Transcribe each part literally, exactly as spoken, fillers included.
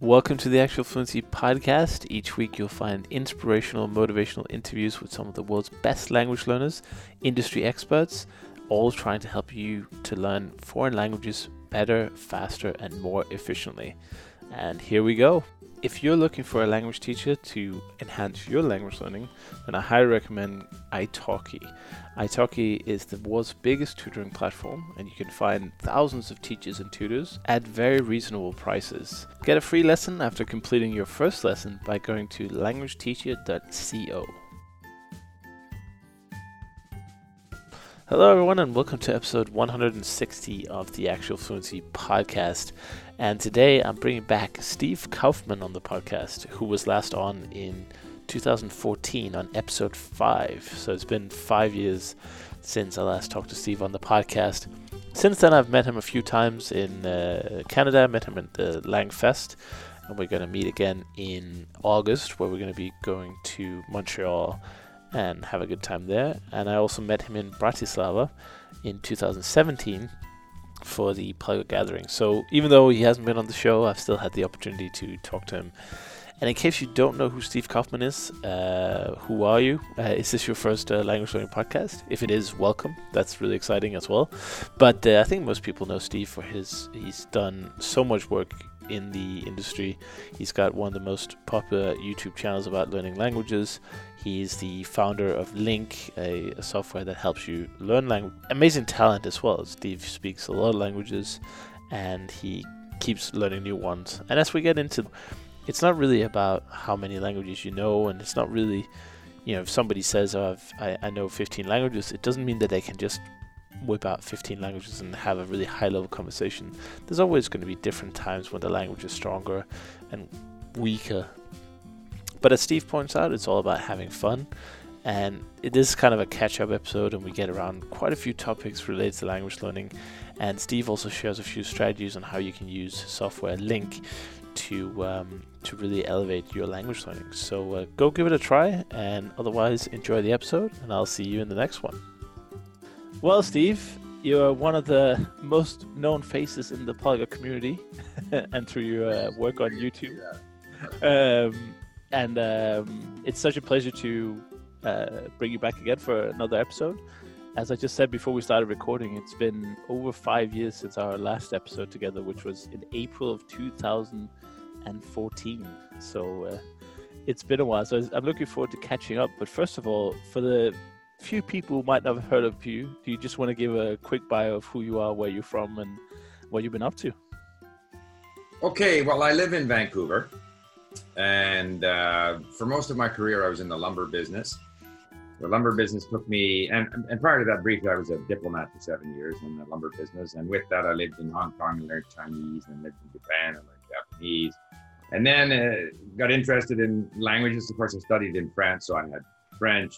Welcome to the Actual Fluency Podcast. Each week you'll find inspirational, motivational interviews with some of the world's best language learners, industry experts, all trying to help you to learn foreign languages better, faster, and more efficiently. And here we go. If you're looking for a language teacher to enhance your language learning, then I highly recommend italki. italki is the world's biggest tutoring platform, and you can find thousands of teachers and tutors at very reasonable prices. Get a free lesson after completing your first lesson by going to language teacher dot co. Hello everyone, and welcome to episode one hundred sixty of the Actual Fluency Podcast. And today I'm bringing back Steve Kaufmann on the podcast, who was last on in two thousand fourteen on episode five. So it's been five years since I last talked to Steve on the podcast. Since then I've met him a few times in uh, Canada. I met him at the Langfest, and we're going to meet again in August, where we're going to be going to Montreal and have a good time there. And I also met him in Bratislava in two thousand seventeen for the Polyglot gathering. So even though he hasn't been on the show, I've still had the opportunity to talk to him. And in case you don't know who Steve Kaufmann is, uh, who are you? Uh, is this your first uh, language learning podcast? If it is, welcome. That's really exciting as well. But uh, I think most people know Steve for his, he's done so much work in the industry. He's got one of the most popular YouTube channels about learning languages. He's the founder of LingQ, a, a software that helps you learn language. Amazing talent as well. Steve speaks a lot of languages, and he keeps learning new ones. And as we get into, it's not really about how many languages you know, and it's not really, you know, if somebody says, oh, I've, I, I know fifteen languages, it doesn't mean that they can just whip out fifteen languages and have a really high level conversation. There's always going to be different times when the language is stronger and weaker. But as Steve points out, it's all about having fun. And it is kind of a catch-up episode, and we get around quite a few topics related to language learning. And Steve also shares a few strategies on how you can use software LingQ to um, to really elevate your language learning. So uh, go give it a try, and otherwise enjoy the episode, and I'll see you in the next one. Well, Steve, you are one of the most known faces in the Polyglot community, and through your uh, work on YouTube. Um, and um, it's such a pleasure to uh, bring you back again for another episode. As I just said before we started recording, it's been over five years since our last episode together, which was in April of two thousand fourteen. So uh, it's been a while. So I'm looking forward to catching up. But first of all, for the few people might not have heard of you, do you just want to give a quick bio of who you are, where you're from, and what you've been up to? Okay, well, I live in Vancouver, and uh, for most of my career, I was in the lumber business. The lumber business took me, and, and prior to that, briefly, I was a diplomat for seven years in the lumber business, and with that, I lived in Hong Kong and learned Chinese, and lived in Japan and learned Japanese, and then uh, got interested in languages. Of course, I studied in France, so I had French.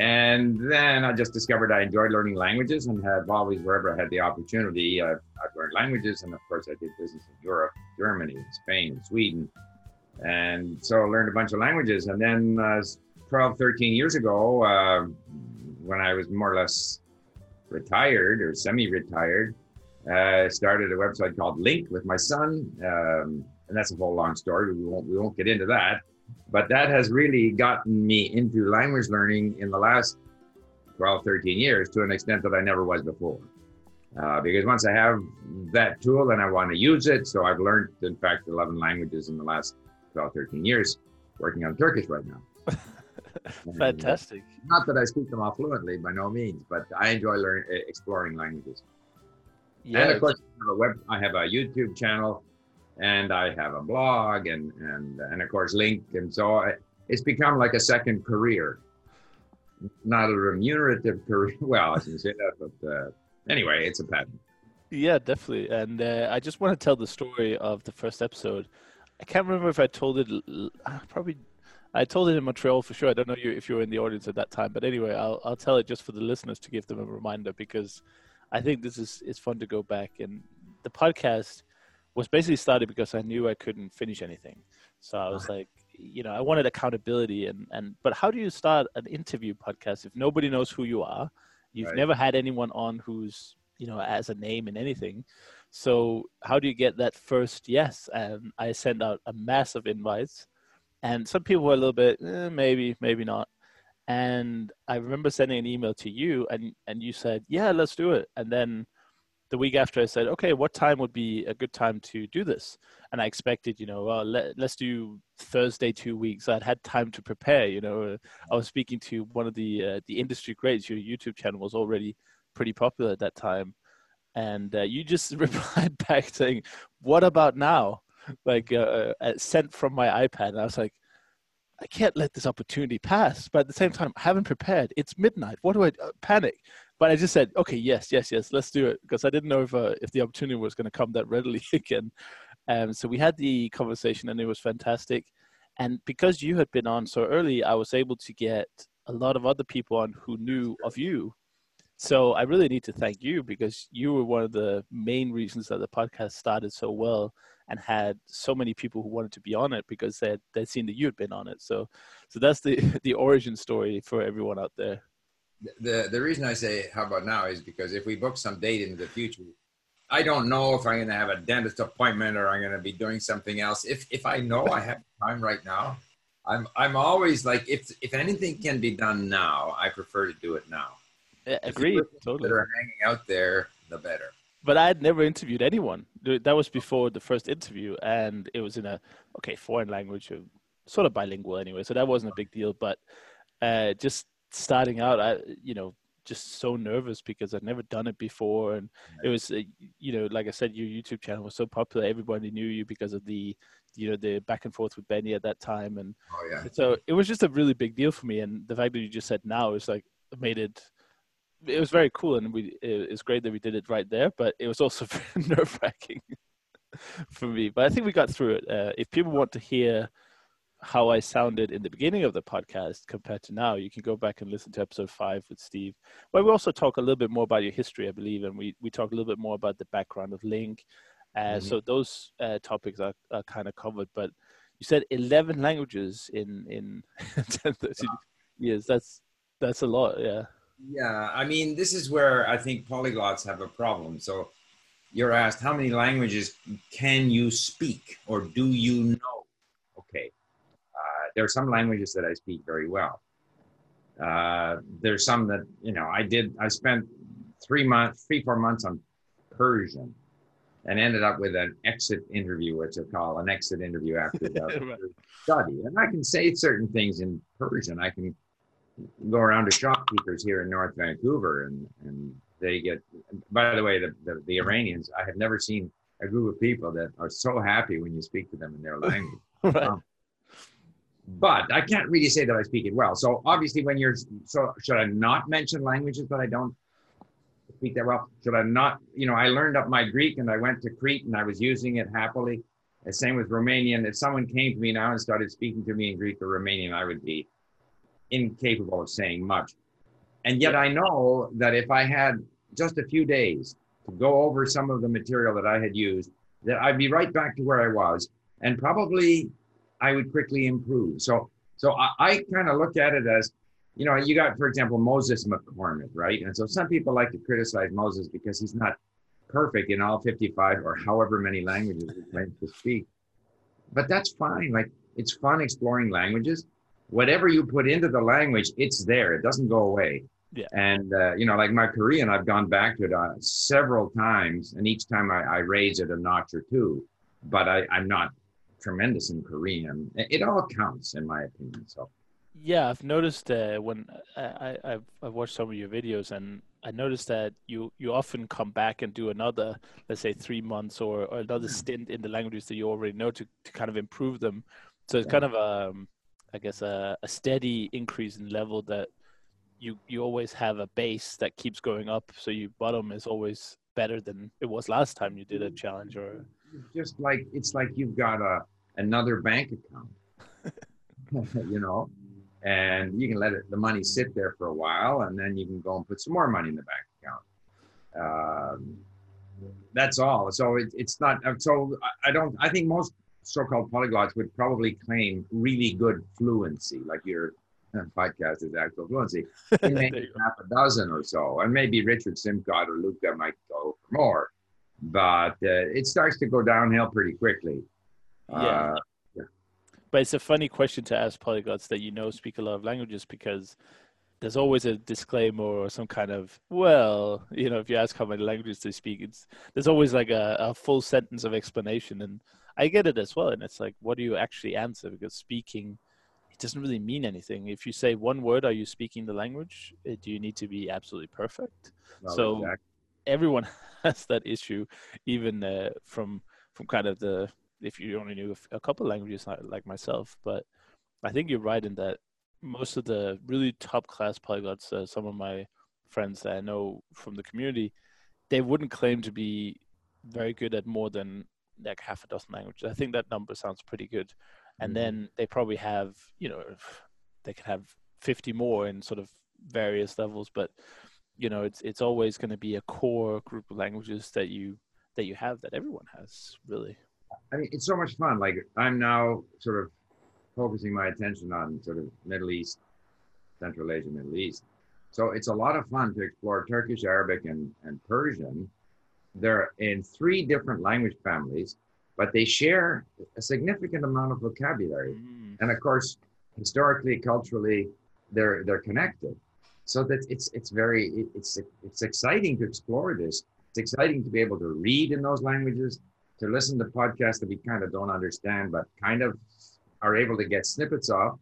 And then I just discovered I enjoyed learning languages, and have always, wherever I had the opportunity, I've, I've learned languages. And of course, I did business in Europe, Germany, Spain, Sweden. And so I learned a bunch of languages. And then uh, twelve, thirteen years ago, uh, when I was more or less retired or semi-retired, I uh, started a website called LingQ with my son. Um, and that's a whole long story. We won't, we won't get into that. But that has really gotten me into language learning in the last twelve, thirteen years to an extent that I never was before. Uh, because once I have that tool, then I want to use it. So I've learned, in fact, eleven languages in the last twelve, thirteen years, working on Turkish right now. Fantastic. And not that I speak them all fluently, by no means, but I enjoy learning, exploring languages. Yeah, and of course, I have a web, I have a YouTube channel. And I have a blog, and, and, and of course, LingQ. And so I, it's become like a second career, not a remunerative career. Well, I shouldn't say that, but uh, anyway, it's a pattern. Yeah, definitely. And uh, I just want to tell the story of the first episode. I can't remember if I told it, probably, I told it in Montreal for sure. I don't know if you were in the audience at that time, but anyway, I'll, I'll tell it just for the listeners to give them a reminder, because I think this is, it's fun to go back. And the podcast was basically started because I knew I couldn't finish anything. So I was like, you know, I wanted accountability. And, and but how do you start an interview podcast if nobody knows who you are? You've right. never had anyone on who's, you know, as a name in anything. So how do you get that first yes? And I sent out a mass of invites, and some people were a little bit, eh, maybe, maybe not. And I remember sending an email to you, and, and you said, yeah, let's do it. And then the week after I said, okay, what time would be a good time to do this? And I expected, you know, well, let, let's do Thursday, two weeks. I'd had time to prepare, you know. I was speaking to one of the uh, the industry greats. Your YouTube channel was already pretty popular at that time. And uh, you just replied back saying, what about now? Like uh, sent from my iPad. And I was like, I can't let this opportunity pass. But at the same time, I haven't prepared. It's midnight. What do I uh, panic? But I just said, okay, yes, yes, yes, let's do it. Because I didn't know if uh, if the opportunity was going to come that readily again. Um, so we had the conversation, and it was fantastic. And because you had been on so early, I was able to get a lot of other people on who knew of you. So I really need to thank you, because you were one of the main reasons that the podcast started so well and had so many people who wanted to be on it, because they had, they'd seen that you had been on it. So so that's the, the origin story for everyone out there. The the reason I say how about now is because if we book some date into the future, I don't know if I'm going to have a dentist appointment or I'm going to be doing something else. If if I know I have time right now, I'm I'm always like, if if anything can be done now, I prefer to do it now. Yeah, agreed, totally. That are hanging out there, the better. But I had never interviewed anyone. That was before the first interview, and it was in a okay foreign language, sort of bilingual anyway. So that wasn't a big deal, but uh, just. starting out, I, you know, just so nervous because I'd never done it before. And it was, you know, like I said, your YouTube channel was so popular. Everybody knew you because of the, you know, the back and forth with Benny at that time. And oh, yeah. So it was just a really big deal for me. And the fact that you just said now is like made it, it was very cool. And we, it's great that we did it right there, but it was also nerve wracking for me. But I think we got through it. Uh, if people want to hear how I sounded in the beginning of the podcast compared to now, you can go back and listen to episode five with Steve, where we also talk a little bit more about your history, I believe. And we, we talk a little bit more about the background of Link. Uh, mm-hmm. So those uh, topics are, are kind of covered, but you said eleven languages in, in ten, thirteen wow. years. That's, that's a lot. Yeah. Yeah. I mean, this is where I think polyglots have a problem. So you're asked, how many languages can you speak or do you know? Okay. There are some languages that I speak very well. Uh, there's some that, you know, I did, I spent three months, three, four months on Persian and ended up with an exit interview, which I call an exit interview after the right. study. And I can say certain things in Persian. I can go around to shopkeepers here in North Vancouver and, and they get, by the way, the, the, the Iranians, I have never seen a group of people that are so happy when you speak to them in their language. Right. um, But I can't really say that I speak it well. So obviously when you're, so should I not mention languages that I don't speak that well? Should I not, you know, I learned up my Greek and I went to Crete and I was using it happily. The same with Romanian. If someone came to me now and started speaking to me in Greek or Romanian, I would be incapable of saying much. And yet I know that if I had just a few days to go over some of the material that I had used, that I'd be right back to where I was and probably I would quickly improve. So so I, I kind of look at it as, you know, you got, for example, Moses McCormick, right? And so some people like to criticize Moses because he's not perfect in all fifty-five or however many languages he claims to speak. But that's fine. Like, it's fun exploring languages. Whatever you put into the language, it's there. It doesn't go away. Yeah. And, uh, you know, like my Korean, I've gone back to it uh, several times. And each time I, I raise it a notch or two. But I, I'm not tremendous in Korean. It all counts, in my opinion. So, yeah, I've noticed uh, when I, I I've watched some of your videos, and I noticed that you you often come back and do another, let's say, three months or, or another stint in the languages that you already know to, to kind of improve them. So it's yeah. kind of um, I guess a, a steady increase in level that you you always have a base that keeps going up. So your bottom is always better than it was last time you did a challenge or. Just like it's like you've got a another bank account, you know, and you can let it, the money sit there for a while, and then you can go and put some more money in the bank account. Um, that's all. So it, it's not. So I don't. I think most so-called polyglots would probably claim really good fluency, like your podcast is Actual Fluency. They may have half a dozen or so, and maybe Richard Simcott or Luca might go for more. but uh, it starts to go downhill pretty quickly. Yeah. Uh, yeah. But it's a funny question to ask polyglots that, you know, speak a lot of languages, because there's always a disclaimer or some kind of, well, you know, if you ask how many languages they speak, it's, there's always like a, a full sentence of explanation. And I get it as well. And it's like, what do you actually answer? Because speaking, it doesn't really mean anything. If you say one word, are you speaking the language? Do you need to be absolutely perfect? Not so exactly. Everyone has that issue, even uh, from, from kind of the, if you only knew a couple of languages like myself. But I think you're right in that most of the really top class polyglots, uh, some of my friends that I know from the community, they wouldn't claim to be very good at more than like half a dozen languages. I think that number sounds pretty good. And then they probably have, you know, they could have fifty more in sort of various levels, but you know, it's, it's always going to be a core group of languages that you, that you have, that everyone has, really. I mean, it's so much fun. Like, I'm now sort of focusing my attention on sort of Middle East, Central Asia, Middle East. So it's a lot of fun to explore Turkish, Arabic, and, and Persian. They're in three different language families, but they share a significant amount of vocabulary. Mm. And of course, historically, culturally, they're, they're connected. So that it's, it's very, it's, it's exciting to explore this. It's exciting to be able to read in those languages, to listen to podcasts that we kind of don't understand, but kind of are able to get snippets of.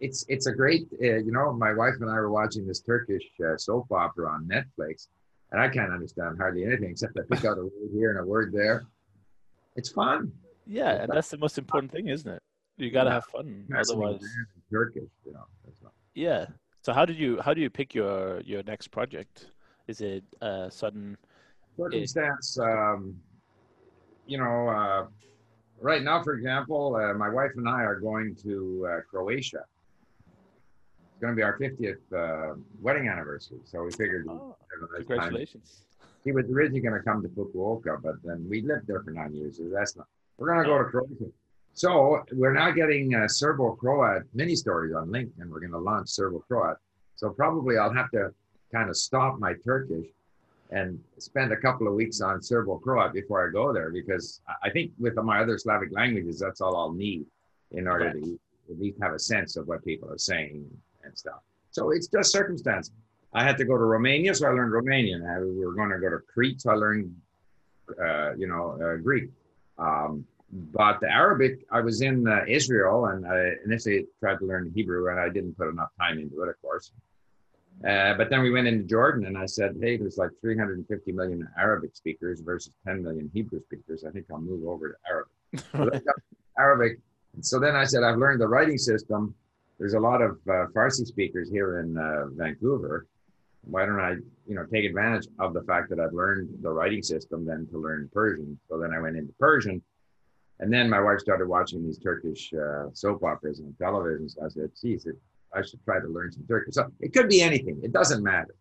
It's, it's a great, uh, you know, my wife and I were watching this Turkish uh, soap opera on Netflix, and I can't understand hardly anything except I pick out a word here and a word there. It's fun. Yeah, it's and fun. That's the most important thing, isn't it? You got to yeah. have fun. Otherwise, Turkish, you know. That's not... Yeah. So how did you, how do you pick your, your next project? Is it a sudden circumstance? Um, You know, uh, right now, for example, uh, my wife and I are going to uh, Croatia. It's going to be our fiftieth uh, wedding anniversary, so we figured. Oh, congratulations! He was originally going to come to Fukuoka, but then we lived there for nine years. So that's not. We're going to go to Croatia. So we're now getting uh, Serbo-Croat mini stories on LinkedIn, and we're going to launch Serbo-Croat. So probably I'll have to kind of stop my Turkish and spend a couple of weeks on Serbo-Croat before I go there, because I think with my other Slavic languages, that's all I'll need in order right. to at least have a sense of what people are saying and stuff. So it's just circumstance. I had to go to Romania, so I learned Romanian. I, we were going to go to Crete, so I learned, uh, you know, uh, Greek. Um, but the Arabic, I was in uh, Israel, and I initially tried to learn Hebrew, and I didn't put enough time into it, of course. Uh, but then we went into Jordan, and I said, hey, there's like three hundred fifty million Arabic speakers versus ten million Hebrew speakers. I think I'll move over to Arabic. So Arabic. And so then I said, I've learned the writing system. There's a lot of uh, Farsi speakers here in uh, Vancouver. Why don't I, you know, take advantage of the fact that I've learned the writing system then to learn Persian. So then I went into Persian. And then my wife started watching these Turkish uh, soap operas on television. So I said, geez, it, I should try to learn some Turkish. So it could be anything. It doesn't matter.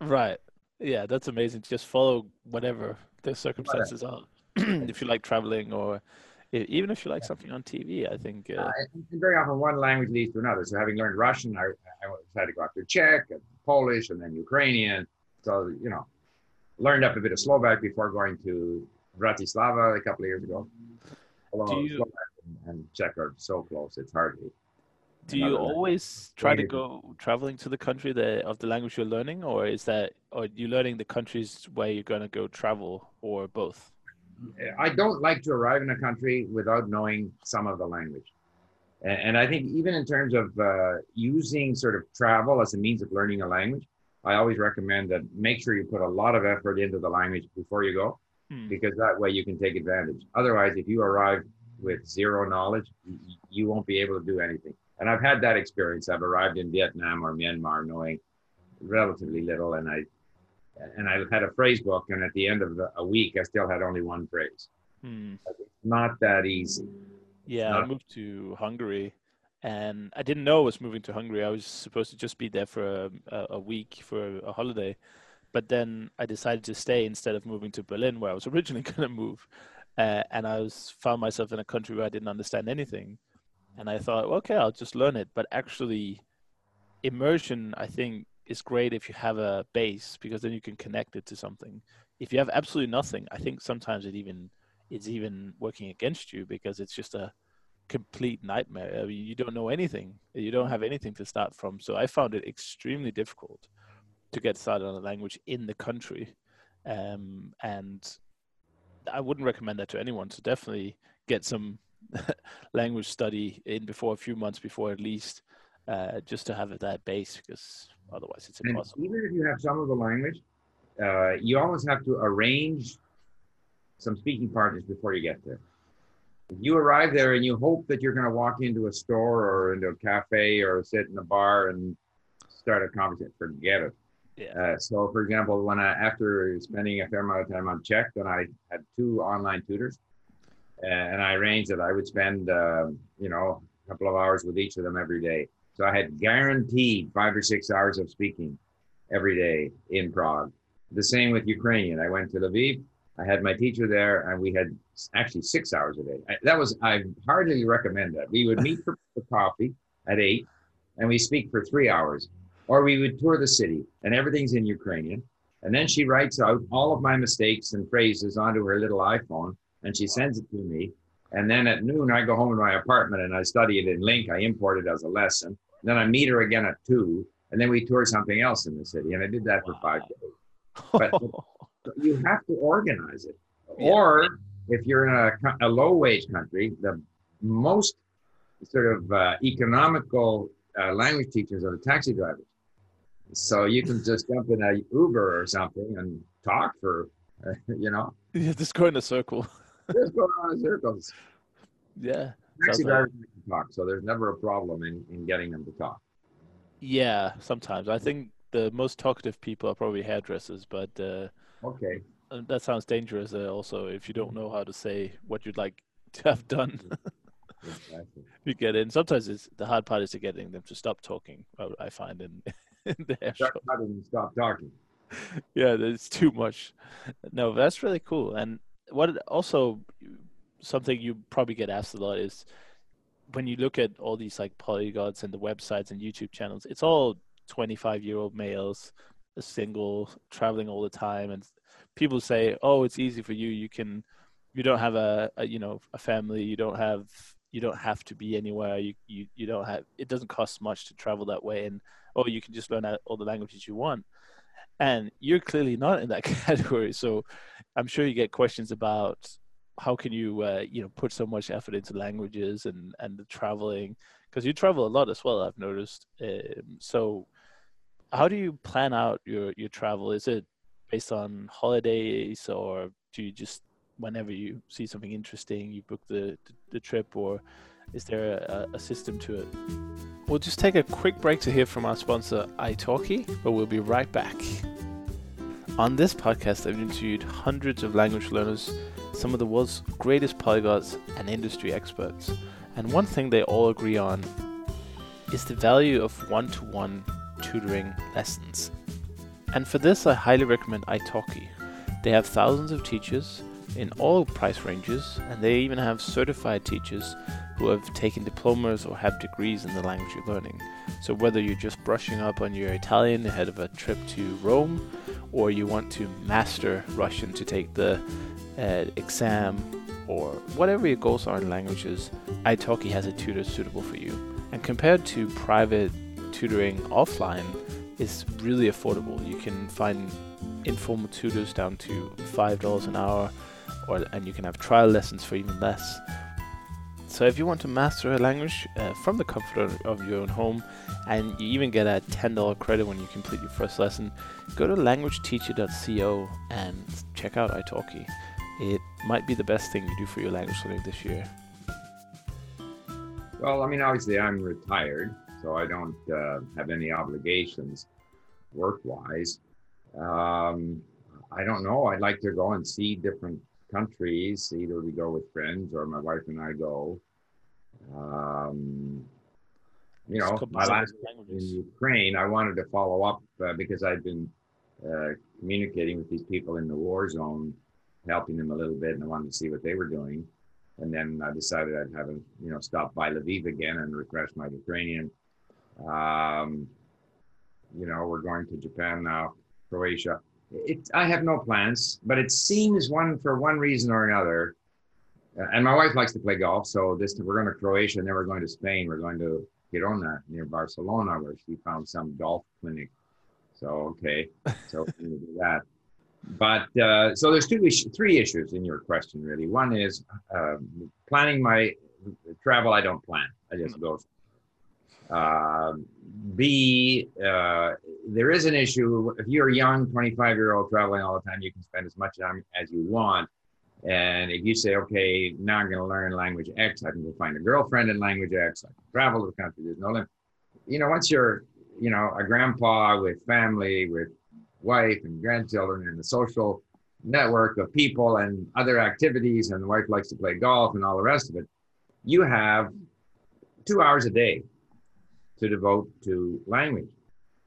Right. Yeah, that's amazing. Just follow whatever the circumstances are. If you like traveling, or even if you like something on T V, I think. Uh... Uh, and very often one language leads to another. So having learned Russian, I, I decided to go after Czech and Polish and then Ukrainian. So, you know, learned up a bit of Slovak before going to Bratislava a couple of years ago. Although you... Slovak and, and Czech are so close, it's hardly. Do you always try to go traveling to the country that, of the language you're learning, or is that, or are you learning the countries where you're going to go travel, or both? I don't like to arrive in a country without knowing some of the language. And, and I think even in terms of uh, using sort of travel as a means of learning a language, I always recommend that make sure you put a lot of effort into the language before you go, hmm. because that way you can take advantage. Otherwise, if you arrive with zero knowledge, you won't be able to do anything. And I've had that experience. I've arrived in Vietnam or Myanmar knowing relatively little, and I and I had a phrase book, and at the end of a week, I still had only one phrase. Hmm. It's not that easy. Yeah, not... I moved to Hungary, and I didn't know I was moving to Hungary. I was supposed to just be there for a, a week for a holiday, but then I decided to stay instead of moving to Berlin, where I was originally going to move, uh, and I was found myself in a country where I didn't understand anything. And I thought, okay, I'll just learn it. But actually, immersion, I think, is great if you have a base, because then you can connect it to something. if you have absolutely nothing, I think sometimes it even it's even working against you, because it's just a complete nightmare. I mean, you don't know anything. You don't have anything to start from. So I found it extremely difficult to get started on a language in the country. Um, and I wouldn't recommend that to anyone. So definitely get some language study in before, a few months before at least, uh, just to have it that base, because otherwise it's impossible. And even if you have some of the language, uh, you always have to arrange some speaking partners before you get there. If you arrive there and you hope that you're going to walk into a store or into a cafe or sit in a bar and start a conversation, forget it. Yeah. Uh, so, for example, when I, after spending a fair amount of time on Czech, then I had two online tutors, and I arranged that I would spend, uh, you know, a couple of hours with each of them every day. So I had guaranteed five or six hours of speaking every day in Prague. The same with Ukrainian. I went to Lviv. I had my teacher there, and we had actually six hours a day. I, that was, I hardly recommend that. We would meet for coffee at eight, and we speak for three hours. Or we would tour the city, and everything's in Ukrainian. And then she writes out all of my mistakes and phrases onto her little iPhone, and she sends it to me. And then at noon, I go home to my apartment, and I study it in Link. I import it as a lesson. And then I meet her again at two, and then we tour something else in the city. And I did that for five days. But you have to organize it. Yeah. Or if you're in a, a low-wage country, the most sort of uh, economical uh, language teachers are the taxi drivers. So you can just jump in an Uber or something and talk for, uh, you know. Yeah, just go in a circle. Just go around in circles. Yeah. Taxi drivers can talk, so there's never a problem in, in getting them to talk. Yeah, sometimes. I think the most talkative people are probably hairdressers, but uh, okay, that sounds dangerous uh, also, if you don't know how to say what you'd like to have done. Exactly. You get in. Sometimes it's, the hard part is to getting them to stop talking, I find, in, in the hair shop. Stop talking. Yeah, it's too much. No, that's really cool. And what also something you probably get asked a lot is, when you look at all these like polyglots and the websites and YouTube channels, it's all twenty-five year old males, single, traveling all the time, and people say, oh, it's easy for you, you can, you don't have a, a you know, a family, you don't have, you don't have to be anywhere, you, you you don't have, it doesn't cost much to travel that way, and oh, you can just learn all the languages you want. And you're clearly not in that category, so I'm sure you get questions about how can you uh, you know, put so much effort into languages and and the traveling, because you travel a lot as well, I've noticed. Um, so how do you plan out your, your travel? Is it based on holidays, or do you just, whenever you see something interesting, you book the, the, the trip, or is there a, a system to it? We'll just take a quick break to hear from our sponsor, italki, but we'll be right back. On this podcast, I've interviewed hundreds of language learners, some of the world's greatest polyglots and industry experts. And one thing they all agree on is the value of one-to-one tutoring lessons. And for this, I highly recommend italki. They have thousands of teachers in all price ranges, and they even have certified teachers who have taken diplomas or have degrees in the language you're learning. So whether you're just brushing up on your Italian ahead of a trip to Rome, or you want to master Russian to take the uh, exam, or whatever your goals are in languages, italki has a tutor suitable for you. And compared to private tutoring offline, is really affordable. You can find informal tutors down to five dollars an hour, or and you can have trial lessons for even less. So if you want to master a language uh, from the comfort of your own home, and you even get a ten dollars credit when you complete your first lesson, go to language teacher dot co and check out italki. It might be the best thing you do for your language learning this year. Well, I mean, obviously I'm retired, so I don't uh, have any obligations work-wise. Um, I don't know. I'd like to go and see different countries. Either we go with friends or my wife and I go. Um, you know, my last in Ukraine, I wanted to follow up uh, because I'd been uh, communicating with these people in the war zone, helping them a little bit, and I wanted to see what they were doing. And then I decided I'd have a, you know, stop by Lviv again and refresh my Ukrainian. Um, you know, we're going to Japan now, Croatia. It, I have no plans, but it seems one for one reason or another. Uh, and my wife likes to play golf, so this we're going to Croatia, and then we're going to Spain. We're going to Girona near Barcelona, where she found some golf clinic. So okay, so we're going to do that. But uh, so there's two, three issues in your question, really. One is uh, planning my travel. I don't plan. I just go. Uh, B, uh, there is an issue. If you're a young twenty-five-year-old traveling all the time, you can spend as much time as you want. And if you say, okay, now I'm going to learn language X, I can go find a girlfriend in language X, I can travel to the country, there's no limit. You know, once you're, you know, a grandpa with family, with wife and grandchildren and the social network of people and other activities, and the wife likes to play golf and all the rest of it, you have two hours a day to devote to language.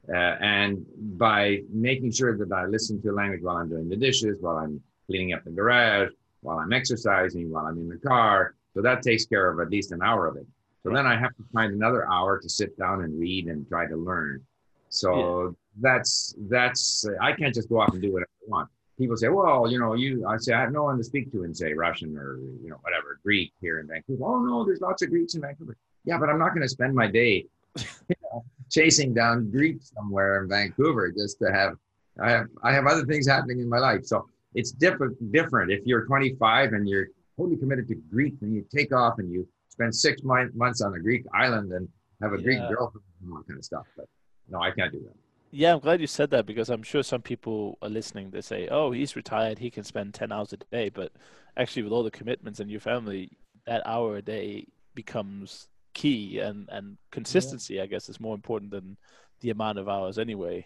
Uh, and by making sure that I listen to language while I'm doing the dishes, while I'm cleaning up the garage, while I'm exercising, while I'm in the car. So that takes care of at least an hour of it. So then I have to find another hour to sit down and read and try to learn. So yeah. that's, that's, uh, I can't just go off and do whatever I want. People say, well, you know, you, I say, I have no one to speak to in, say, Russian or, you know, whatever, Greek here in Vancouver. Oh no, there's lots of Greeks in Vancouver. Yeah, but I'm not going to spend my day you know, chasing down Greeks somewhere in Vancouver just to have, I have, I have other things happening in my life. So it's different, different. If you're twenty-five and you're totally committed to Greek, and you take off and you spend six months on a Greek island and have a yeah. Greek girlfriend and all that kind of stuff. But no, I can't do that. Yeah, I'm glad you said that, because I'm sure some people are listening. They say, oh, he's retired, he can spend ten hours a day. But actually, with all the commitments and your family, that hour a day becomes key, and, and consistency, yeah. I guess, is more important than the amount of hours anyway.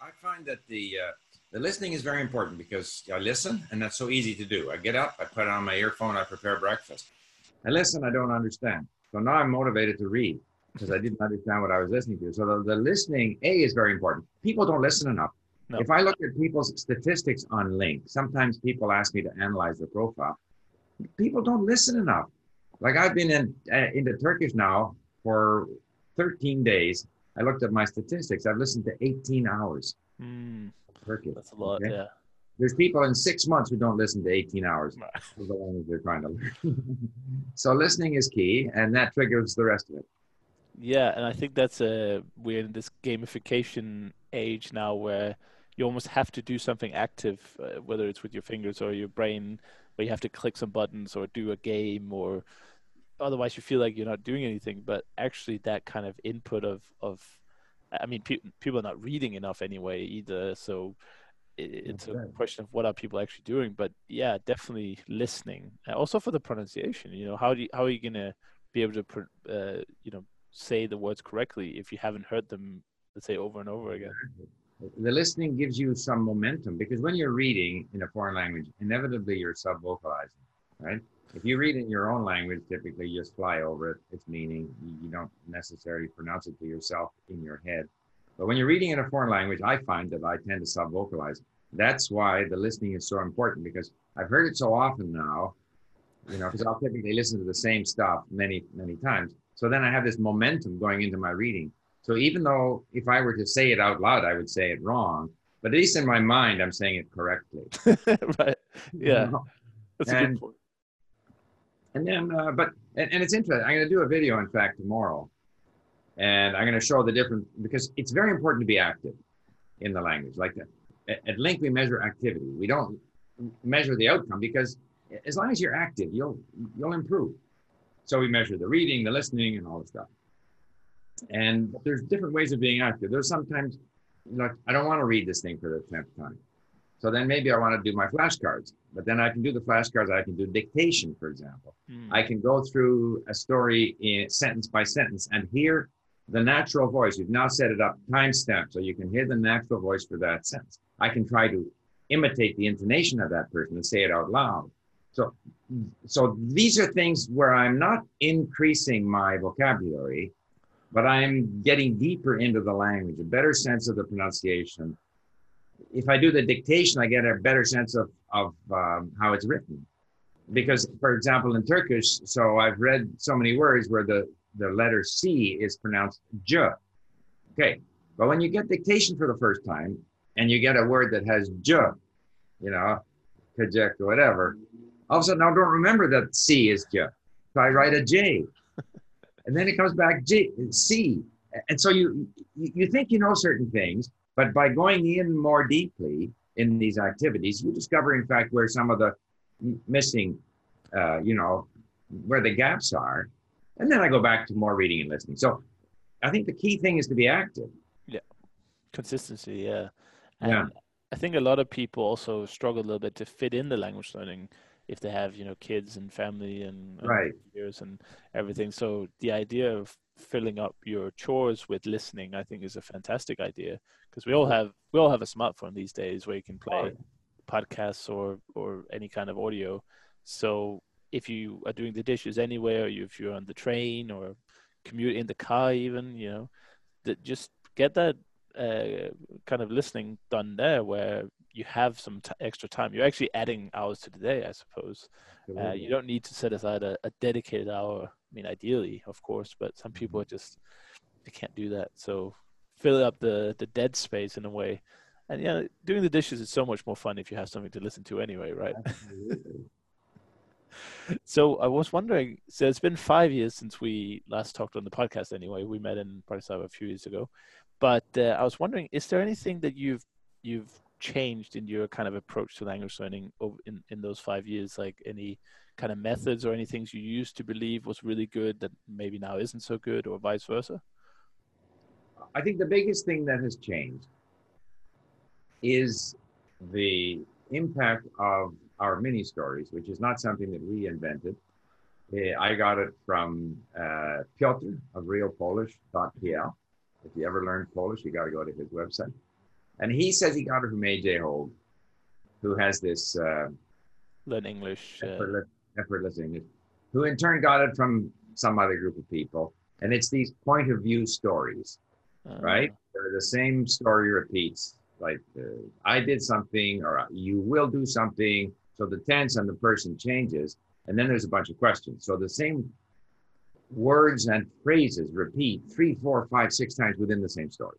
I find that the, uh, the listening is very important, because I listen, and that's so easy to do. I get up, I put on my earphone, I prepare breakfast. I listen, I don't understand. So now I'm motivated to read, because I didn't understand what I was listening to. So the, the listening, A, is very important. People don't listen enough. No. If I look at people's statistics on LinkedIn, sometimes people ask me to analyze their profile. People don't listen enough. Like I've been in uh, into Turkish now for thirteen days. I looked at my statistics. I've listened to eighteen hours mm, of Turkish. That's a lot, okay? Yeah. There's people in six months who don't listen to eighteen hours no. for the language they're trying to learn. So listening is key, and that triggers the rest of it. Yeah, and I think that's a, we're in this gamification age now where you almost have to do something active, uh, whether it's with your fingers or your brain, where you have to click some buttons or do a game, or otherwise you feel like you're not doing anything. But actually that kind of input of, of I mean, pe people are not reading enough anyway either. So it, it's That's a right. question of what are people actually doing, but yeah, definitely listening. And also for the pronunciation, you know, how do you, how are you going to be able to, uh, you know, say the words correctly if you haven't heard them, let's say, over and over again? The listening gives you some momentum, because when you're reading in a foreign language, inevitably you're sub-vocalizing, right? If you read in your own language, typically you just fly over it, its meaning. You don't necessarily pronounce it to yourself in your head. But when you're reading in a foreign language, I find that I tend to sub-vocalize. That's why the listening is so important, because I've heard it so often now, you know, because I'll typically listen to the same stuff many, many times. So then I have this momentum going into my reading. So even though if I were to say it out loud, I would say it wrong, but at least in my mind, I'm saying it correctly. Right. Yeah. You know? That's and, a good point. And then, uh, but, and, and it's interesting. I'm going to do a video, in fact, tomorrow, and I'm going to show the different, because it's very important to be active in the language. Like that. At, at LingQ, we measure activity. We don't measure the outcome, because as long as you're active, you'll, you'll improve. So we measure the reading, the listening, and all the stuff. And there's different ways of being active. There's sometimes, like, I don't want to read this thing for the tenth time. So then maybe I want to do my flashcards, but then I can do the flashcards. I can do dictation, for example. Mm. I can go through a story in sentence by sentence and hear the natural voice. We've now set it up timestamp, so you can hear the natural voice for that sentence. I can try to imitate the intonation of that person and say it out loud. So, so these are things where I'm not increasing my vocabulary, but I'm getting deeper into the language, a better sense of the pronunciation. If I do the dictation, I get a better sense of, of um, how it's written. Because, for example, in Turkish, so I've read so many words where the, the letter C is pronounced J. Okay, but when you get dictation for the first time, and you get a word that has j, you know, kajek or whatever. Also, now don't remember that C is j. So I write a J, and then it comes back J, C. And so you you think you know certain things, but by going in more deeply in these activities, you discover, in fact, where some of the missing, uh, you know, where the gaps are. And then I go back to more reading and listening. So I think the key thing is to be active. Yeah. Consistency, yeah. And yeah. I think a lot of people also struggle a little bit to fit in the language learning if they have, you know, kids and family and right. years and everything. So the idea of filling up your chores with listening, I think, is a fantastic idea, because we all have we all have a smartphone these days where you can play podcasts or or any kind of audio. So if you are doing the dishes anywhere, or if you're on the train or commute in the car, even, you know, that just get that uh, kind of listening done there, where you have some t- extra time. You're actually adding hours to the day, I suppose. Uh, you don't need to set aside a, a dedicated hour. I mean, ideally, of course, but some people are just, they can't do that. So fill up the, the dead space in a way. And yeah, doing the dishes is so much more fun if you have something to listen to anyway, right? Absolutely. So I was wondering, so it's been five years since we last talked on the podcast anyway. We met in Bratislava a few years ago. But uh, I was wondering, is there anything that you've you've changed in your kind of approach to language learning over in, in those five years? Like any kind of methods or any things you used to believe was really good that maybe now isn't so good, or vice versa? I think the biggest thing that has changed is the impact of our mini stories, which is not something that we invented. I got it from uh, Piotr of real polish dot p l. If you ever learn Polish, you got to go to his website. And he says he got it from A J. Hogue, who has this uh, Learn English, effortless, uh... effortless English, who in turn got it from some other group of people. And it's these point of view stories, uh... right? They're the same story repeats, like uh, I did something, or you will do something. So the tense and the person changes. And then there's a bunch of questions. So the same words and phrases repeat three, four, five, six times within the same story.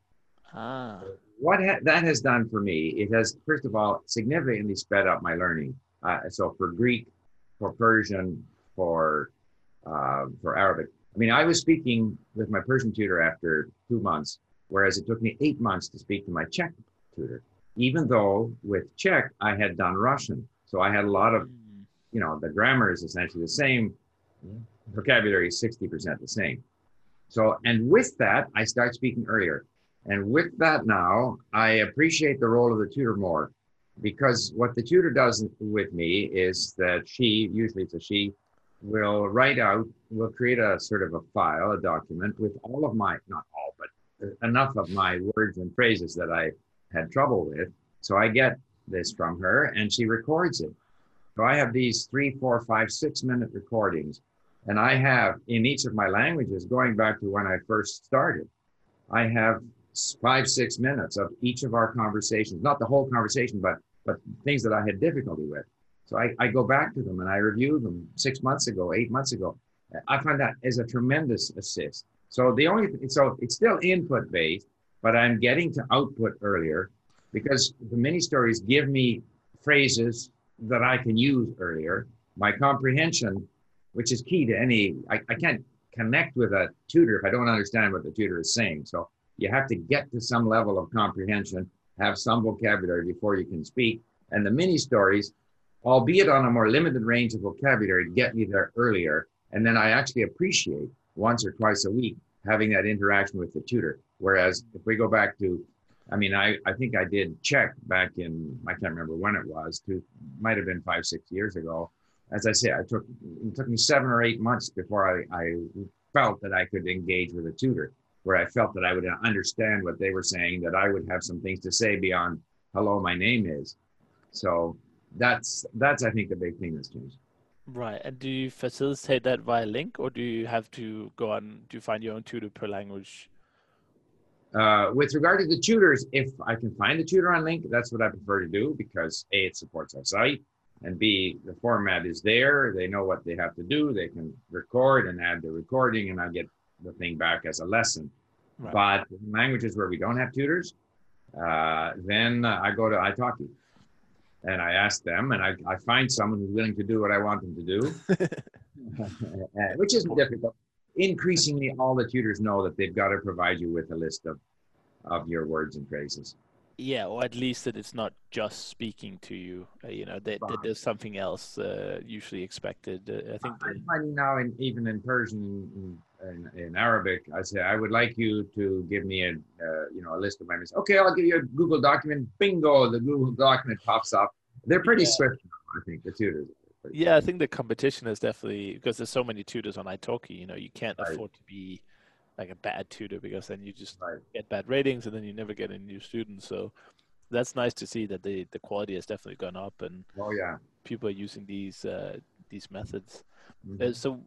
Ah. What ha- that has done for me, it has, first of all, significantly sped up my learning. Uh, so for Greek, for Persian, for uh, for Arabic. I mean, I was speaking with my Persian tutor after two months, whereas it took me eight months to speak to my Czech tutor, even though with Czech, I had done Russian. So I had a lot of, you know, the grammar is essentially the same. Vocabulary is sixty percent the same. So, and with that, I start speaking earlier. And with that now, I appreciate the role of the tutor more, because what the tutor does with me is that she, usually it's a she, will write out, will create a sort of a file, a document with all of my, not all, but enough of my words and phrases that I had trouble with. So I get this from her and she records it. So I have these three, four, five, six minute recordings. And I have in each of my languages, going back to when I first started, I have five, six minutes of each of our conversations, not the whole conversation, but but things that I had difficulty with. So I, I go back to them and I review them six months ago, eight months ago. I find that is a tremendous assist. So the only th- so it's still input based, but I'm getting to output earlier because the mini stories give me phrases that I can use earlier. My comprehension, which is key to any, I, I can't connect with a tutor if I don't understand what the tutor is saying. So you have to get to some level of comprehension, have some vocabulary before you can speak. And the mini stories, albeit on a more limited range of vocabulary, get me there earlier. And then I actually appreciate once or twice a week having that interaction with the tutor. Whereas if we go back to, I mean, I, I think I did Czech back in, I can't remember when it was, to, might have been five, six years ago. As I say, I took, it took me seven or eight months before I, I felt that I could engage with a tutor, where I felt that I would understand what they were saying, that I would have some things to say beyond hello, my name is. So that's, that's I think, the big thing that's changed. Right. And do you facilitate that via link, or do you have to go on, do you find your own tutor per language? Uh, with regard to the tutors, if I can find the tutor on link, that's what I prefer to do, because A, it supports our site, and B, the format is there. They know what they have to do. They can record and add the recording, and I get the thing back as a lesson. Right. But in languages where we don't have tutors, Uh, then I go to italki and I ask them, and I, I find someone who's willing to do what I want them to do, which isn't difficult. Increasingly, all the tutors know that they've got to provide you with a list of, of your words and phrases. Yeah, or at least that it's not just speaking to you. Uh, you know, that, that there's something else uh, usually expected. Uh, I think I'm finding now, in, even in Persian and in, in Arabic, I say, I would like you to give me a, uh, you know, a list of my mistakes. Okay, I'll give you a Google document. Bingo, the Google document pops up. They're pretty yeah. swift, I think, the tutors. Yeah, I think the competition is definitely, because there's so many tutors on italki, you know, you can't right. afford to be like a bad tutor, because then you just right. get bad ratings and then you never get any new students. So that's nice to see that the the quality has definitely gone up, and oh yeah, people are using these uh, these methods. Mm-hmm. uh, so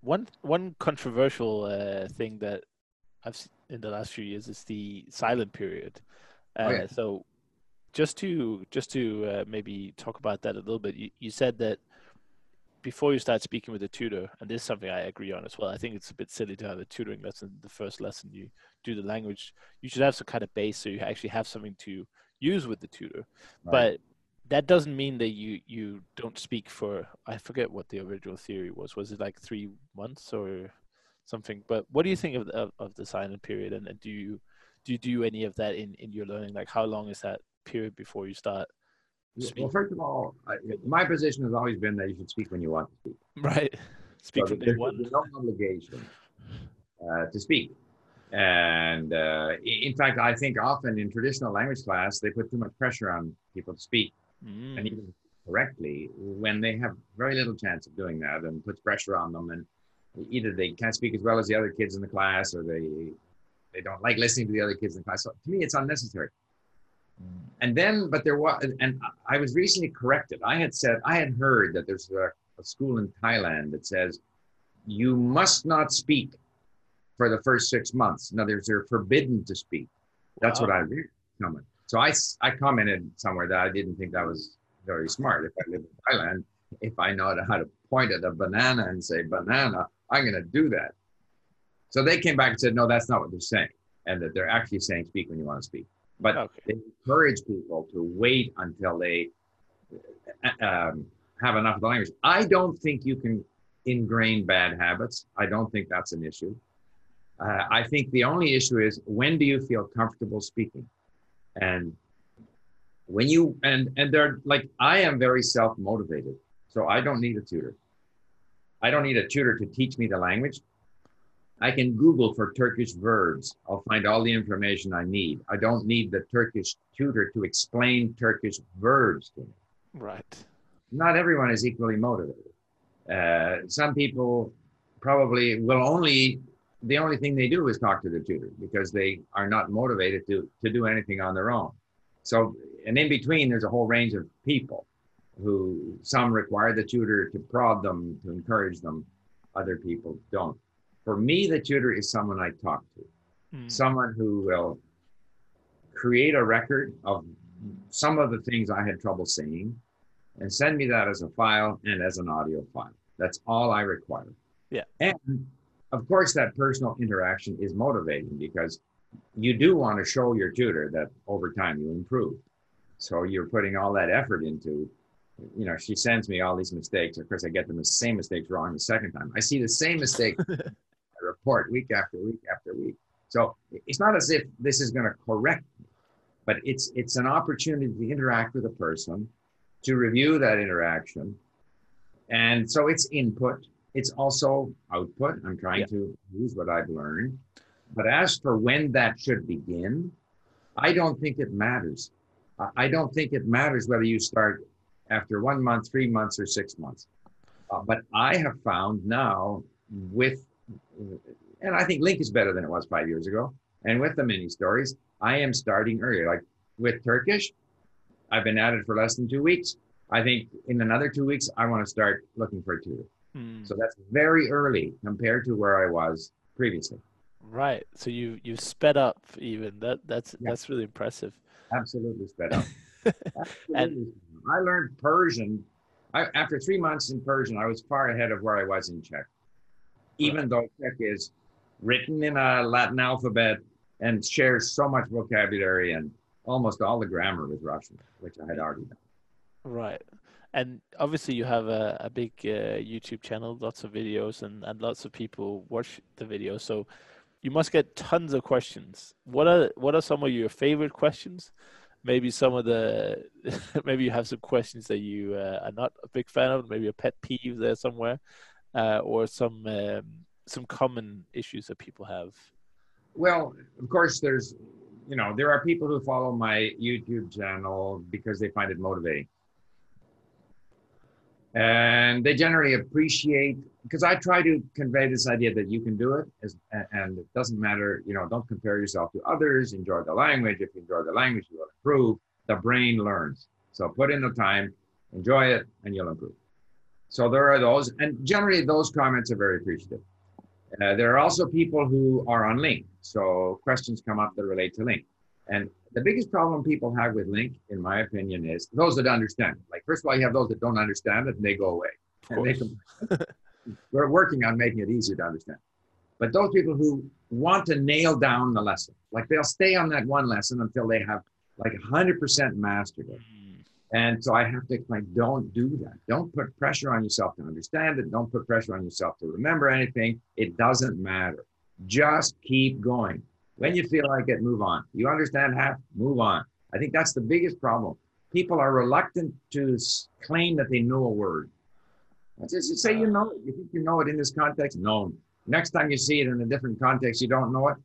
one one controversial uh, thing that I've seen in the last few years is the silent period. Uh, oh, yeah. So just to just to uh, maybe talk about that a little bit, you, you said that before you start speaking with a tutor, and this is something I agree on as well, I think it's a bit silly to have a tutoring lesson, the first lesson you do the language, you should have some kind of base so you actually have something to use with the tutor. Right. But that doesn't mean that you, you don't speak for, I forget what the original theory was, was it like three months or something? But what do you think of of, of the silent period, and, and do you do you do any of that in, in your learning? Like, how long is that period before you start? Well, first of all, I, my position has always been that you should speak when you want to speak. Right. Speak so when you want. There's no obligation uh, to speak. And uh, in fact, I think often in traditional language class, they put too much pressure on people to speak. Mm. And even correctly, when they have very little chance of doing that, and puts pressure on them. And either they can't speak as well as the other kids in the class, or they, they don't like listening to the other kids in the class. So to me, it's unnecessary. And then, but there was, and I was recently corrected. I had said, I had heard that there's a, a school in Thailand that says, you must not speak for the first six months. In other words, they're forbidden to speak. That's wow. what I read. So I, I commented somewhere that I didn't think that was very smart. If I live in Thailand, if I know how to point at a banana and say, banana, I'm going to do that. So they came back and said, no, that's not what they're saying. And that they're actually saying, speak when you want to speak. But okay. they encourage people to wait until they um, have enough of the language. I don't think you can ingrain bad habits. I don't think that's an issue. Uh, I think the only issue is, when do you feel comfortable speaking? And when you, and, and they're like, I am very self-motivated. So I don't need a tutor. I don't need a tutor to teach me the language. I can Google for Turkish verbs. I'll find all the information I need. I don't need the Turkish tutor to explain Turkish verbs to me. Right. Not everyone is equally motivated. Uh, some people probably will only, the only thing they do is talk to the tutor, because they are not motivated to, to do anything on their own. So, and in between, there's a whole range of people who, some require the tutor to prod them, to encourage them. Other people don't. For me, the tutor is someone I talk to, mm. someone who will create a record of some of the things I had trouble saying, and send me that as a file and as an audio file. That's all I require. Yeah. And of course, that personal interaction is motivating, because you do want to show your tutor that over time you improve. So you're putting all that effort into, you know, she sends me all these mistakes. Of course, I get them the same mistakes wrong the second time. I see the same mistake. Report week after week after week. So it's not as if this is going to correct me, but it's it's an opportunity to interact with a person, to review that interaction. And so it's input, it's also output. I'm trying yeah. to use what I've learned. But as for when that should begin, I don't think it matters. I don't think it matters whether you start after one month, three months, or six months. Uh, but I have found now with, and I think Link is better than it was five years ago. And with the mini stories, I am starting earlier. Like with Turkish, I've been at it for less than two weeks. I think in another two weeks, I want to start looking for a tutor. Hmm. So that's very early compared to where I was previously. Right. So you you sped up even. That that's yeah. that's really impressive. Absolutely sped up. Absolutely. And I learned Persian. I, after three months in Persian, I was far ahead of where I was in Czech. Even though Czech is written in a Latin alphabet and shares so much vocabulary and almost all the grammar was Russian, which I had already done. Right. And obviously you have a, a big uh, YouTube channel, lots of videos, and, and lots of people watch the videos. So you must get tons of questions. What are, what are some of your favorite questions? Maybe some of the, maybe you have some questions that you uh, are not a big fan of, maybe a pet peeve there somewhere, uh, or some, um, some common issues that people have. Well, of course there's, you know, there are people who follow my YouTube channel because they find it motivating. And they generally appreciate, because I try to convey this idea that you can do it, as, and it doesn't matter, you know, don't compare yourself to others, enjoy the language. If you enjoy the language, you will improve. The brain learns. So put in the time, enjoy it, and you'll improve. So there are those, and generally those comments are very appreciative. Uh, there are also people who are on Link. So questions come up that relate to Link. And the biggest problem people have with Link, in my opinion, is those that understand. Like, first of all, you have those that don't understand it, and they go away. And they We're working on making it easier to understand. But those people who want to nail down the lesson, like they'll stay on that one lesson until they have like one hundred percent mastered it. Mm. And so I have to explain, don't do that. Don't put pressure on yourself to understand it. Don't put pressure on yourself to remember anything. It doesn't matter. Just keep going. When you feel like it, move on. You understand half, move on. I think that's the biggest problem. People are reluctant to claim that they know a word. Just say you know it. You think you know it in this context? No. Next time you see it in a different context, you don't know it,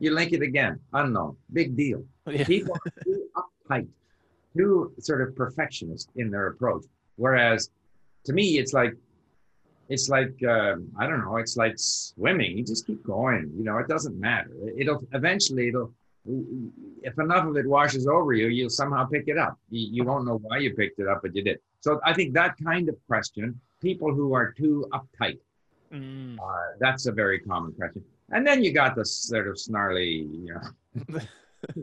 you link it again. Unknown. Big deal. Yeah. People are too uptight, too sort of perfectionist in their approach. Whereas to me, it's like, It's like, um, I don't know, it's like swimming. You just keep going, you know, it doesn't matter. It'll eventually, it'll, if enough of it washes over you, you'll somehow pick it up. You, you won't know why you picked it up, but you did. So I think that kind of question, people who are too uptight, mm. uh, that's a very common question. And then you got this sort of snarly, you know,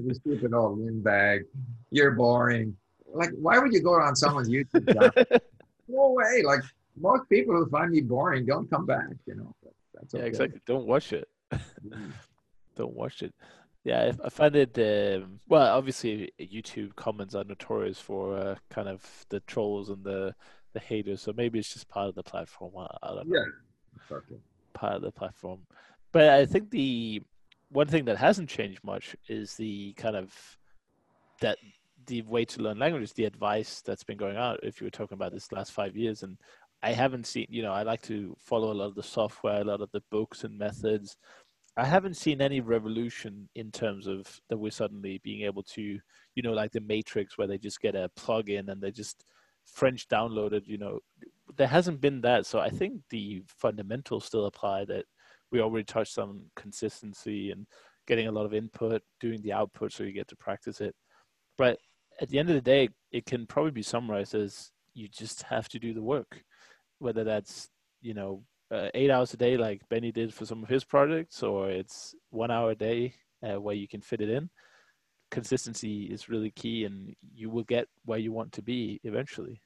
the stupid old windbag, you're boring. Like, why would you go on someone's YouTube channel? No way, like, most people who find me boring don't come back, you know. That's okay. Yeah, exactly. Don't watch it. Don't watch it. Yeah, I find it, um, well, obviously YouTube comments are notorious for uh, kind of the trolls and the, the haters. So maybe it's just part of the platform. I don't know. Yeah, okay. Part of the platform. But I think the one thing that hasn't changed much is the kind of that the way to learn languages, the advice that's been going on. If you were talking about this last five years and I haven't seen, you know, I like to follow a lot of the software, a lot of the books and methods. I haven't seen any revolution in terms of that we're suddenly being able to, you know, like the Matrix where they just get a plug-in and they just French downloaded, you know, there hasn't been that. So I think the fundamentals still apply that we already touched on consistency and getting a lot of input, doing the output so you get to practice it. But at the end of the day, it can probably be summarized as you just have to do the work. Whether that's, you know, uh, eight hours a day like Benny did for some of his projects, or it's one hour a day uh, where you can fit it in. Consistency is really key and you will get where you want to be eventually.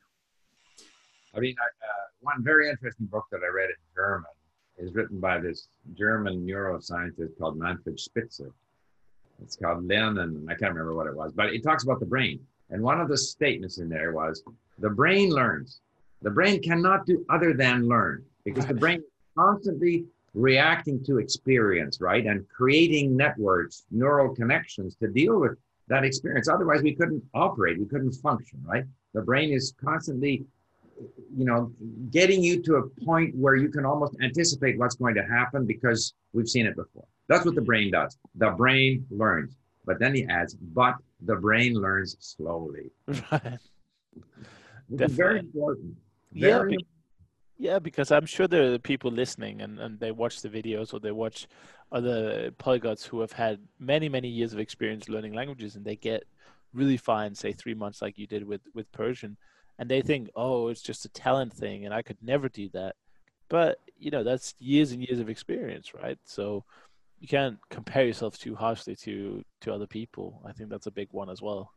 I mean, I, uh, one very interesting book that I read in German is written by this German neuroscientist called Manfred Spitzer. It's called Lernen, and I can't remember what it was, but it talks about the brain. And one of the statements in there was, the brain learns. The brain cannot do other than learn, because the brain is constantly reacting to experience, right? And creating networks, neural connections to deal with that experience. Otherwise, we couldn't operate. We couldn't function, right? The brain is constantly, you know, getting you to a point where you can almost anticipate what's going to happen because we've seen it before. That's what the brain does. The brain learns. But then he adds, but the brain learns slowly. Right. It's very important. Yeah, be, yeah, because I'm sure there are people listening and, and they watch the videos or they watch other polyglots who have had many, many years of experience learning languages and they get really fine, say three months like you did with, with Persian. And they think, oh, it's just a talent thing and I could never do that. But, you know, that's years and years of experience, right? So you can't compare yourself too harshly to, to other people. I think that's a big one as well.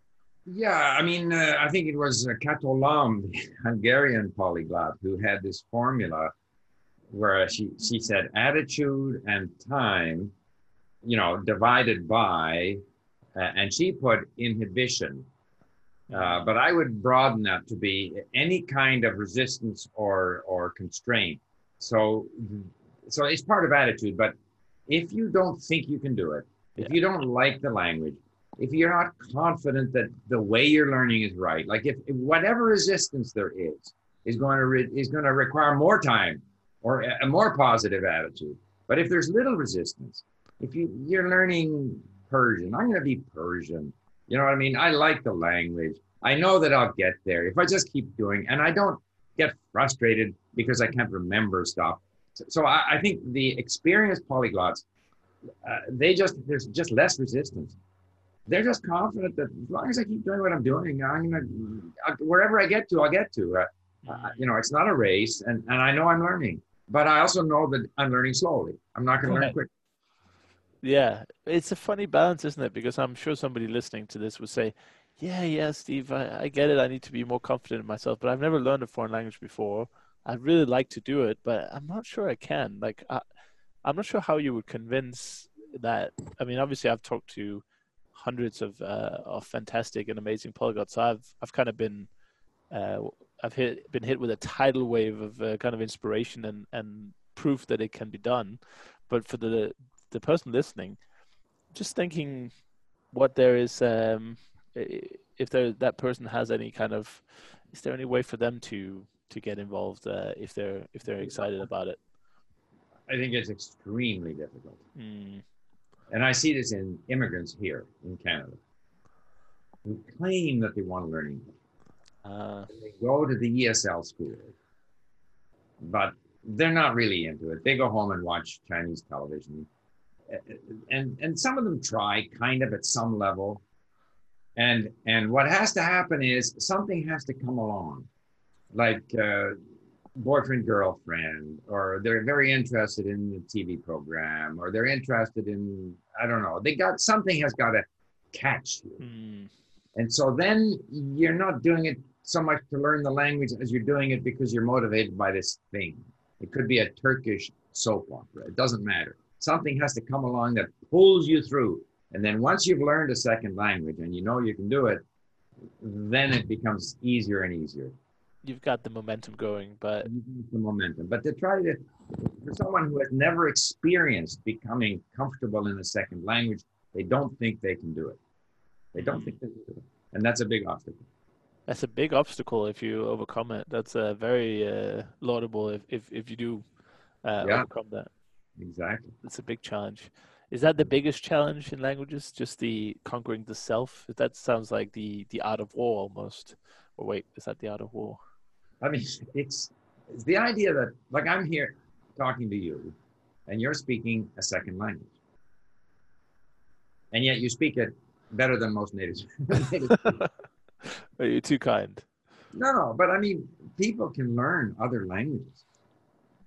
Yeah, I mean, uh, I think it was uh, Kató Lomb, Hungarian polyglot, who had this formula where she, she said attitude and time, you know, divided by Uh, and she put inhibition. Uh, but I would broaden that to be any kind of resistance or, or constraint. So, so it's part of attitude, but if you don't think you can do it, if you don't like the language, if you're not confident that the way you're learning is right, like if, if whatever resistance there is, is going to re- is going to require more time or a more positive attitude. But if there's little resistance, if you, you're learning Persian, I'm going to be Persian. You know what I mean? I like the language. I know that I'll get there if I just keep doing, and I don't get frustrated because I can't remember stuff. So, so I, I think the experienced polyglots, uh, they just, there's just less resistance. They're just confident that as long as I keep doing what I'm doing, I'm gonna, wherever I get to, I'll get to. Uh, uh, you know, it's not a race, and, and I know I'm learning, but I also know that I'm learning slowly. I'm not going to learn quick. Yeah, it's a funny balance, isn't it? Because I'm sure somebody listening to this would say, yeah, yeah, Steve, I, I get it. I need to be more confident in myself, but I've never learned a foreign language before. I'd really like to do it, but I'm not sure I can. Like, I, I'm not sure how you would convince that. I mean, obviously, I've talked to hundreds of, uh, of fantastic and amazing polyglots. So I've, I've kind of been, uh, I've hit, been hit with a tidal wave of uh, kind of inspiration and, and proof that it can be done. But for the the person listening, just thinking what there is, um, if there, that person has any kind of, is there any way for them to, to get involved uh, if they're, if they're excited about it? I think it's extremely difficult. Mm. And I see this in immigrants here in Canada who claim that they want to learn English. Uh, they go to the E S L school, but they're not really into it. They go home and watch Chinese television. And and some of them try kind of at some level. And and what has to happen is something has to come along, like uh, boyfriend, girlfriend, or they're very interested in the T V program, or they're interested in, I don't know, they got something has got to catch you. Mm. And so then you're not doing it so much to learn the language as you're doing it because you're motivated by this thing. It could be a Turkish soap opera. It doesn't matter. Something has to come along that pulls you through. And then once you've learned a second language and you know you can do it, then it becomes easier and easier. You've got the momentum going, but... The momentum. But to try to, for someone who has never experienced becoming comfortable in a second language, they don't think they can do it. They don't think they can do it. And that's a big obstacle. That's a big obstacle if you overcome it. That's a very uh, laudable if, if, if you do uh, yeah. overcome that. Exactly. It's a big challenge. Is that the biggest challenge in languages? Just the conquering the self? That sounds like the, the art of war almost. Or wait, is that the art of war? I mean, it's, it's the idea that, like, I'm here talking to you and you're speaking a second language. And yet you speak it better than most natives. Are you too kind? No, no, but I mean, people can learn other languages.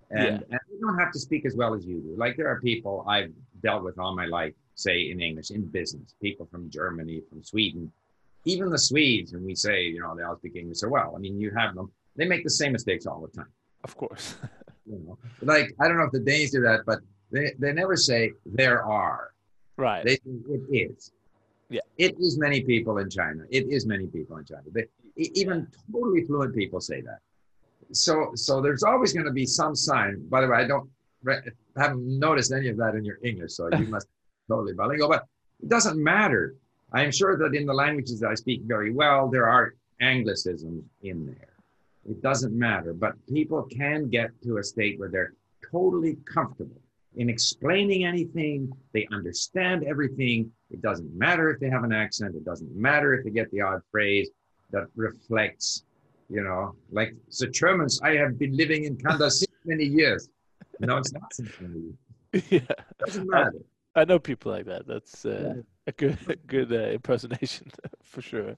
And, yeah. and you don't have to speak as well as you do. Like, there are people I've dealt with all my life, say in English, in business, people from Germany, from Sweden, even the Swedes. And we say, you know, they all speak English so well. I mean, you have them. They make the same mistakes all the time. Of course. You know, like, I don't know if the Danes do that, but they, they never say there are. Right. They say it is. Yeah. It is many people in China. It is many people in China. They, even totally fluent people say that. So, so there's always going to be some sign. By the way, I don't haven't noticed any of that in your English, so you must be totally bilingual. But it doesn't matter. I'm sure that in the languages that I speak very well, there are anglicisms in there. It doesn't matter. But people can get to a state where they're totally comfortable in explaining anything. They understand everything. It doesn't matter if they have an accent. It doesn't matter if they get the odd phrase that reflects. You know, like the Germans, I have been living in Canada since many years. No, it's not since many years. Yeah. It doesn't matter. I, I know people like that. That's uh, yeah. a good a good uh, impersonation for sure.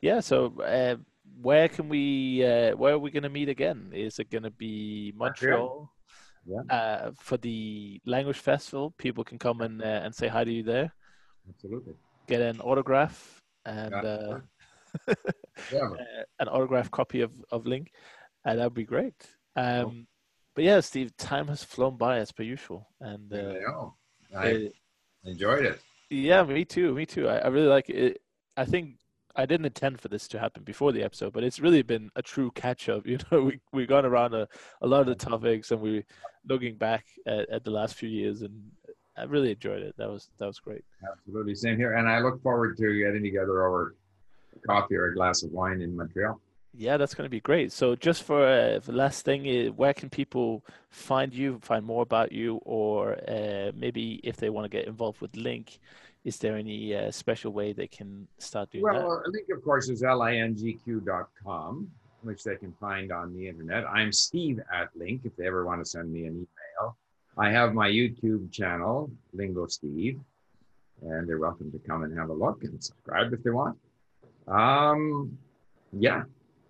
Yeah, so uh, where can we, uh, where are we going to meet again? Is it going to be Montreal? Yeah. Uh, for the Language Festival? People can come and, uh, and say hi to you there. Absolutely. Get an autograph and... Yeah. Uh, yeah. An autographed copy of, of Link, and that'd be great. Um, oh. But yeah, Steve, time has flown by as per usual, and uh, yeah, I know. I it, enjoyed it. Yeah, me too. Me too. I, I really like it. I think I didn't intend for this to happen before the episode, but it's really been a true catch up. You know, we, we've gone around a, a lot of the topics, and we looking back at, at the last few years, and I really enjoyed it. That was, that was great. Absolutely. Same here. And I look forward to getting together over coffee or a glass of wine in Montreal. Yeah, that's going to be great. So just for uh, the last thing, uh, where can people find you, find more about you, or uh, maybe if they want to get involved with Link, is there any uh, special way they can start doing well, that? Well, Link, of course, is L I N G Q dot com, which they can find on the internet. I'm Steve at Link, if they ever want to send me an email. I have my YouTube channel, Lingo Steve, and they're welcome to come and have a look and subscribe if they want. Um, yeah.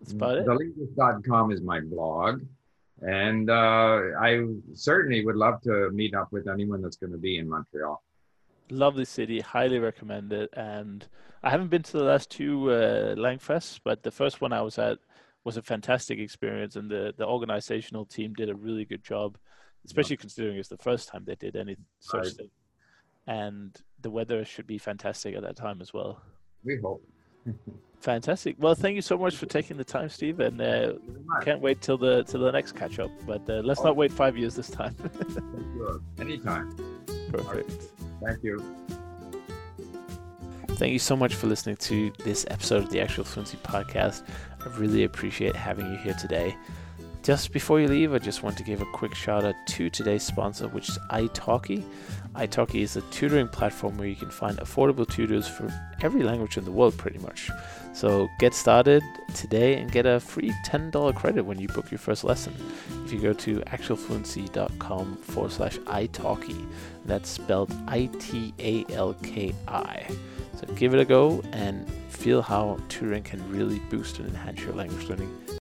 the linguist dot com is my blog, and uh, I certainly would love to meet up with anyone that's going to be in Montreal. Lovely city, highly recommend it. And I haven't been to the last two uh, Langfests, but the first one I was at was a fantastic experience, and the, the organizational team did a really good job, especially yeah. considering it's the first time they did any such right. thing. And the weather should be fantastic at that time as well. We hope. Fantastic. Well, thank you so much for taking the time, Steve, and uh, can't wait till the till the next catch up. But uh, let's oh. not wait five years this time. Sure. Anytime. Perfect. Right. Thank you. Thank you so much for listening to this episode of the Actual Fluency Podcast. I really appreciate having you here today. Just before you leave, I just want to give a quick shout out to today's sponsor, which is italki. italki is a tutoring platform where you can find affordable tutors for every language in the world, pretty much. So get started today and get a free ten dollars credit when you book your first lesson. If you go to actualfluency.com forward slash italki, that's spelled I T A L K I. So give it a go and feel how tutoring can really boost and enhance your language learning